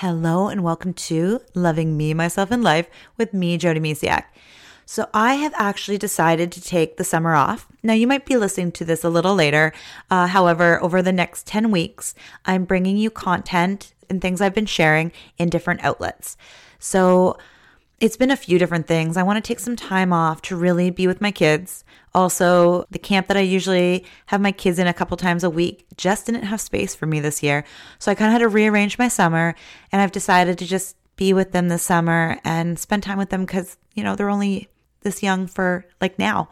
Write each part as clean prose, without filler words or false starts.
Hello and welcome to Loving Me, Myself and Life with me, Jodi Misiak. So I have actually decided to take the summer off. Now you might be listening to this a little later. However, over the next 10 weeks, I'm bringing you content and things I've been sharing in different outlets. So it's been a few different things. I want to take some time off to really be with my kids. Also, the camp that I usually have my kids in a couple times a week just didn't have space for me this year. So I kind of had to rearrange my summer, and I've decided to just be with them this summer and spend time with them because, you know, they're only this young for like now.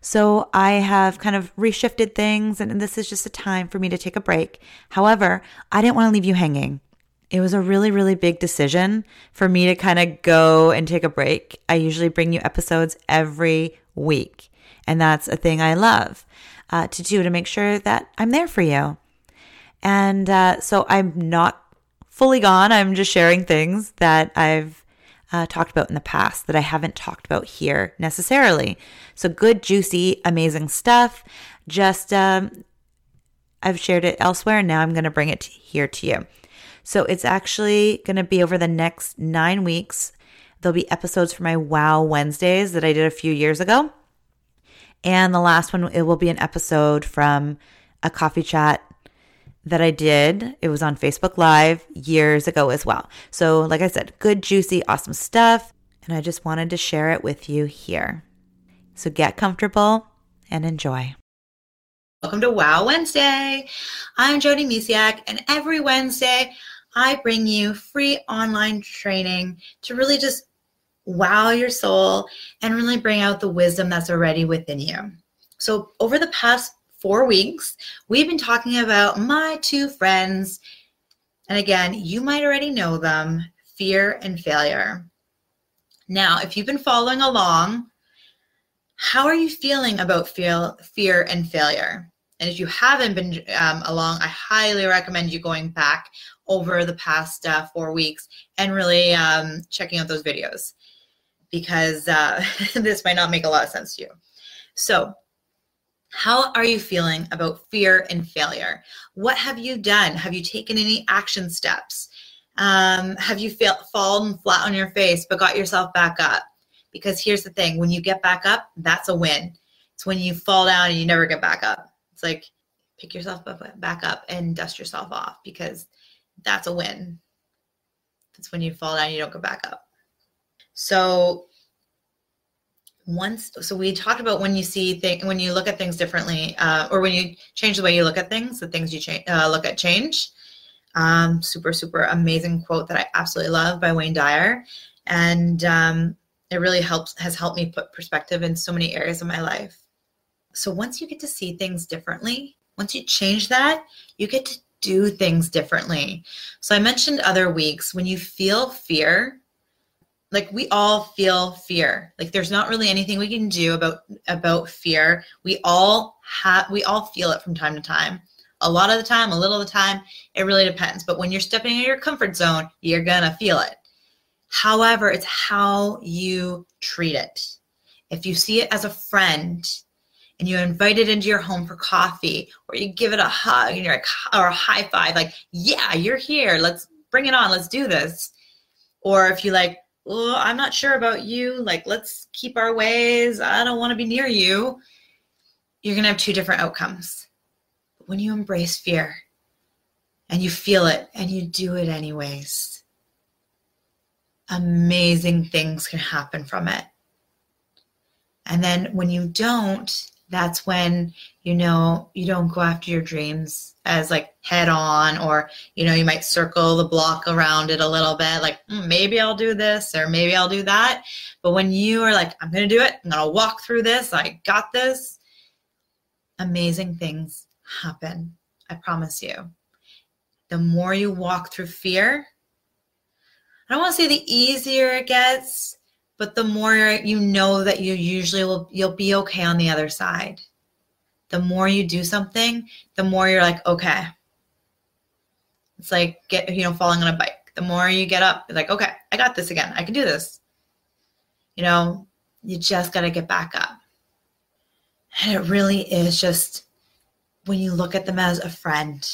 So I have kind of reshifted things, and this is just a time for me to take a break. However, I didn't want to leave you hanging. It was a really, really big decision for me to kind of go and take a break. I usually bring you episodes every week, and that's a thing I love to do to make sure that I'm there for you. And so I'm not fully gone. I'm just sharing things that I've talked about in the past that I haven't talked about here necessarily. So good, juicy, amazing stuff. Just I've shared it elsewhere, and now I'm going to bring it here to you. So it's actually going to be over the next 9 weeks. There'll be episodes for my Wow Wednesdays that I did a few years ago. And the last one, it will be an episode from a coffee chat that I did. It was on Facebook Live years ago as well. So like I said, good, juicy, awesome stuff. And I just wanted to share it with you here. So get comfortable and enjoy. Welcome to Wow Wednesday. I'm Jodi Misiak, and every Wednesday I bring you free online training to really just wow your soul and really bring out the wisdom that's already within you. So over the past 4 weeks, we've been talking about my two friends. And again, you might already know them, fear and failure. Now, if you've been following along, how are you feeling about fear and failure? And if you haven't been along, I highly recommend you going back over the past 4 weeks and really checking out those videos, because this might not make a lot of sense to you. So how are you feeling about fear and failure? What have you done? Have you taken any action steps? Have you fallen flat on your face but got yourself back up? Because here's the thing, when you get back up, that's a win. It's when you fall down and you never get back up. It's like, pick yourself back up and dust yourself off, because that's a win. It's when you fall down, you don't go back up. So we talked about when you see things, when you look at things differently, or when you change the way you look at things, the things you look at change. Super, super amazing quote that I absolutely love by Wayne Dyer. And it really has helped me put perspective in so many areas of my life. So once you get to see things differently, once you change that, you get to do things differently. So I mentioned other weeks, when you feel fear, like we all feel fear. Like there's not really anything we can do about fear. We all feel it from time to time. A lot of the time, a little of the time, it really depends. But when you're stepping into your comfort zone, you're going to feel it. However, it's how you treat it. If you see it as a friend and you invite it into your home for coffee, or you give it a hug and you're like, or a high five, like, yeah, you're here. Let's bring it on. Let's do this. Or if you like, oh, I'm not sure about you. Like, let's keep our ways. I don't want to be near you. You're going to have two different outcomes. But when you embrace fear and you feel it and you do it anyways, amazing things can happen from it. And then when you don't, that's when, you know, you don't go after your dreams as like head on, or, you know, you might circle the block around it a little bit, like maybe I'll do this or maybe I'll do that. But when you are like, I'm going to do it, I'm going to walk through this, I got this, amazing things happen. I promise you. The more you walk through fear, I don't want to say the easier it gets, but the more you know that you usually you'll be okay on the other side. The more you do something, the more you're like, okay. It's like falling on a bike. The more you get up, it's like, okay, I got this again. I can do this. You know, you just got to get back up. And it really is just when you look at them as a friend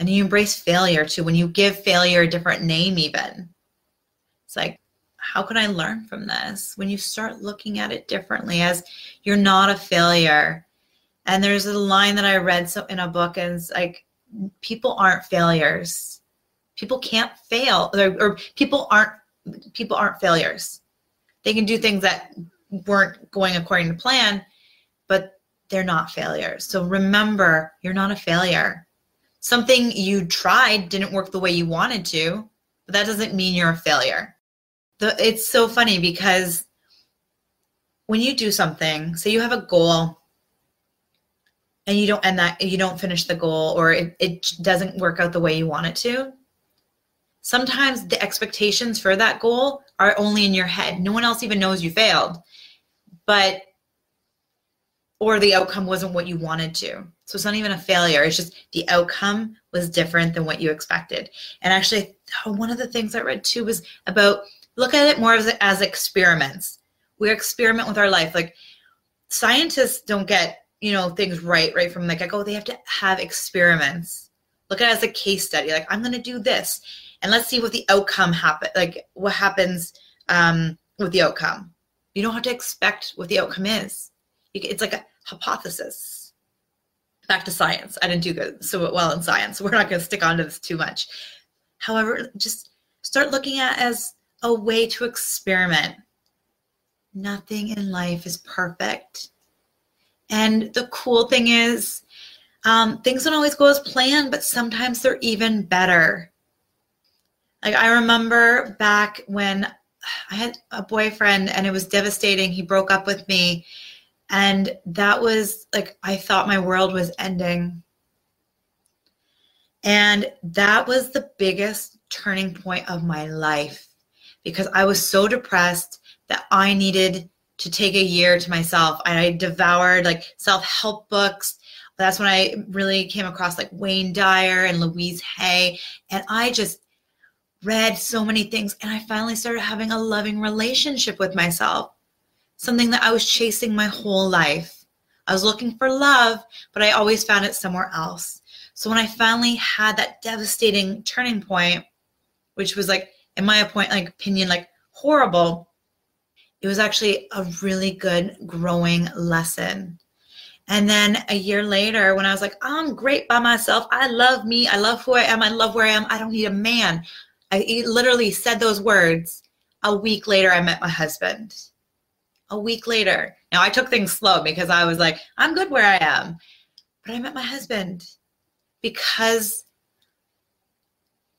And you embrace failure too. When you give failure a different name even, it's like, how can I learn from this? When you start looking at it differently as you're not a failure. And there's a line that I read in a book, and it's like, people aren't failures. People can't fail, or people aren't failures. They can do things that weren't going according to plan, but they're not failures. So remember, you're not a failure. Something you tried didn't work the way you wanted to, but that doesn't mean you're a failure. It's so funny because when you do something, say you have a goal and you don't finish the goal, or it doesn't work out the way you want it to, sometimes the expectations for that goal are only in your head. No one else even knows you failed, or the outcome wasn't what you wanted to. So it's not even a failure. It's just the outcome was different than what you expected. And actually, one of the things I read too was about, look at it more as experiments. We experiment with our life. Like, scientists don't get, things right from the get-go. They have to have experiments. Look at it as a case study. Like, I'm going to do this, and let's see what the outcome happens. Like, what happens with the outcome? You don't have to expect what the outcome is. It's like a hypothesis. Back to science. I didn't do good so well in science. We're not going to stick onto this too much. However, just start looking at it as a way to experiment. Nothing in life is perfect. And the cool thing is, things don't always go as planned, but sometimes they're even better. Like, I remember back when I had a boyfriend and it was devastating. He broke up with me, and that was like, I thought my world was ending. And that was the biggest turning point of my life, because I was so depressed that I needed to take a year to myself. I devoured self-help books. That's when I really came across Wayne Dyer and Louise Hay. And I just read so many things. And I finally started having a loving relationship with myself, something that I was chasing my whole life. I was looking for love, but I always found it somewhere else. So when I finally had that devastating turning point, which was horrible, it was actually a really good growing lesson. And then a year later, when I was like, I'm great by myself. I love me. I love who I am. I love where I am. I don't need a man. I literally said those words. A week later, I met my husband. A week later. Now, I took things slow because I was like, I'm good where I am. But I met my husband because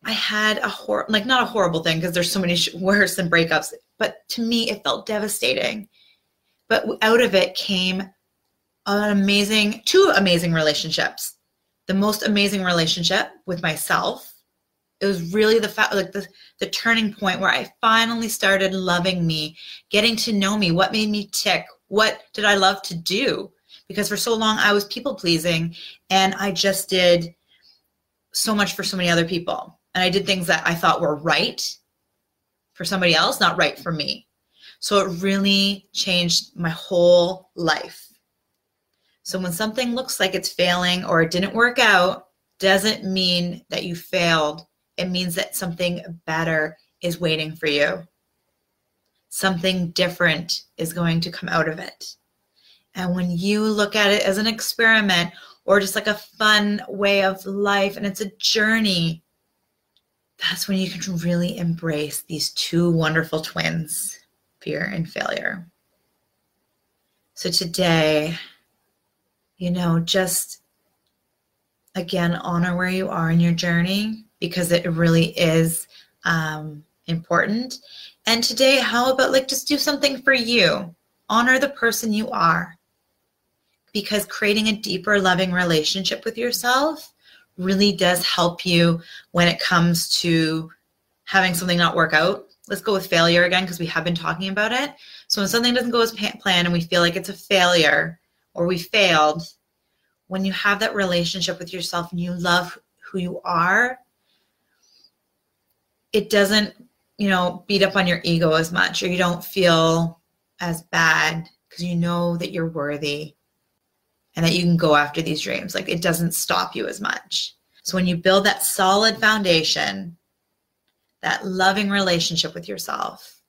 I had not a horrible thing, because there's so many worse than breakups. But to me, it felt devastating. But out of it came two amazing relationships. The most amazing relationship with myself. It was really the turning point where I finally started loving me, getting to know me, what made me tick, what did I love to do? Because for so long I was people pleasing, and I just did so much for so many other people. And I did things that I thought were right for somebody else, not right for me. So it really changed my whole life. So when something looks like it's failing or it didn't work out, doesn't mean that you failed. It means that something better is waiting for you. Something different is going to come out of it. And when you look at it as an experiment, or just a fun way of life, and it's a journey, that's when you can really embrace these two wonderful twins, fear and failure. So today, just again, honor where you are in your journey, because it really is important. And today, how about just do something for you? Honor the person you are. Because creating a deeper, loving relationship with yourself really does help you when it comes to having something not work out. Let's go with failure again, because we have been talking about it. So when something doesn't go as planned and we feel like it's a failure or we failed, when you have that relationship with yourself and you love who you are, it doesn't, beat up on your ego as much, or you don't feel as bad because you know that you're worthy. And that you can go after these dreams. It doesn't stop you as much. So when you build that solid foundation, that loving relationship with yourself,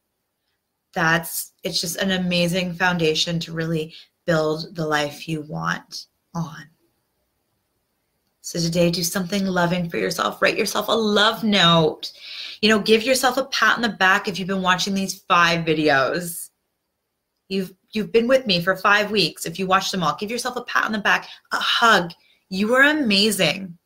it's just an amazing foundation to really build the life you want on. So today, do something loving for yourself. Write yourself a love note. Give yourself a pat on the back if you've been watching these 5 videos. You've been with me for 5 weeks. If you watch them all, give yourself a pat on the back, a hug. You are amazing.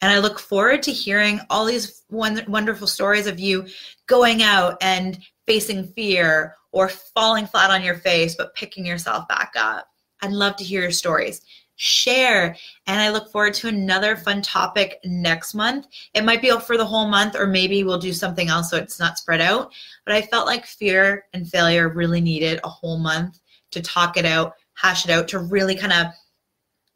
And I look forward to hearing all these wonderful stories of you going out and facing fear or falling flat on your face, but picking yourself back up. I'd love to hear your stories. Share. And I look forward to another fun topic next month. It might be for the whole month, or maybe we'll do something else so it's not spread out. But I felt like fear and failure really needed a whole month to talk it out, hash it out, to really kind of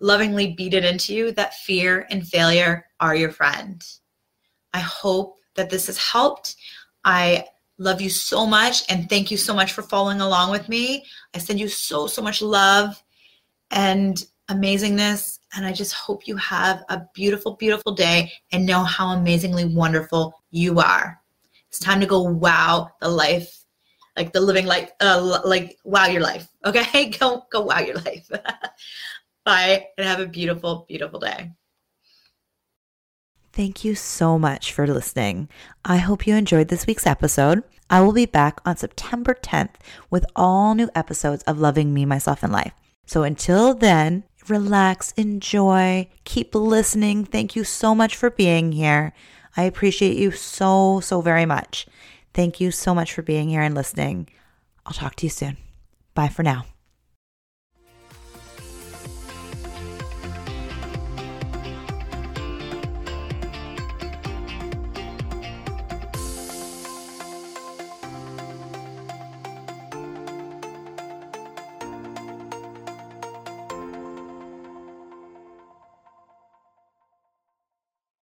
lovingly beat it into you that fear and failure are your friend. I hope that this has helped. I love you so much, and thank you so much for following along with me. I send you so much love and amazingness, and I just hope you have a beautiful, beautiful day and know how amazingly wonderful you are. It's time to go wow the life, like the living life, like wow your life, okay? Go wow your life. Bye, and have a beautiful, beautiful day. Thank you so much for listening. I hope you enjoyed this week's episode. I will be back on September 10th with all new episodes of Loving Me, Myself and Life. So until then, relax, enjoy, keep listening. Thank you so much for being here. I appreciate you so very much. Thank you so much for being here and listening. I'll talk to you soon. Bye for now.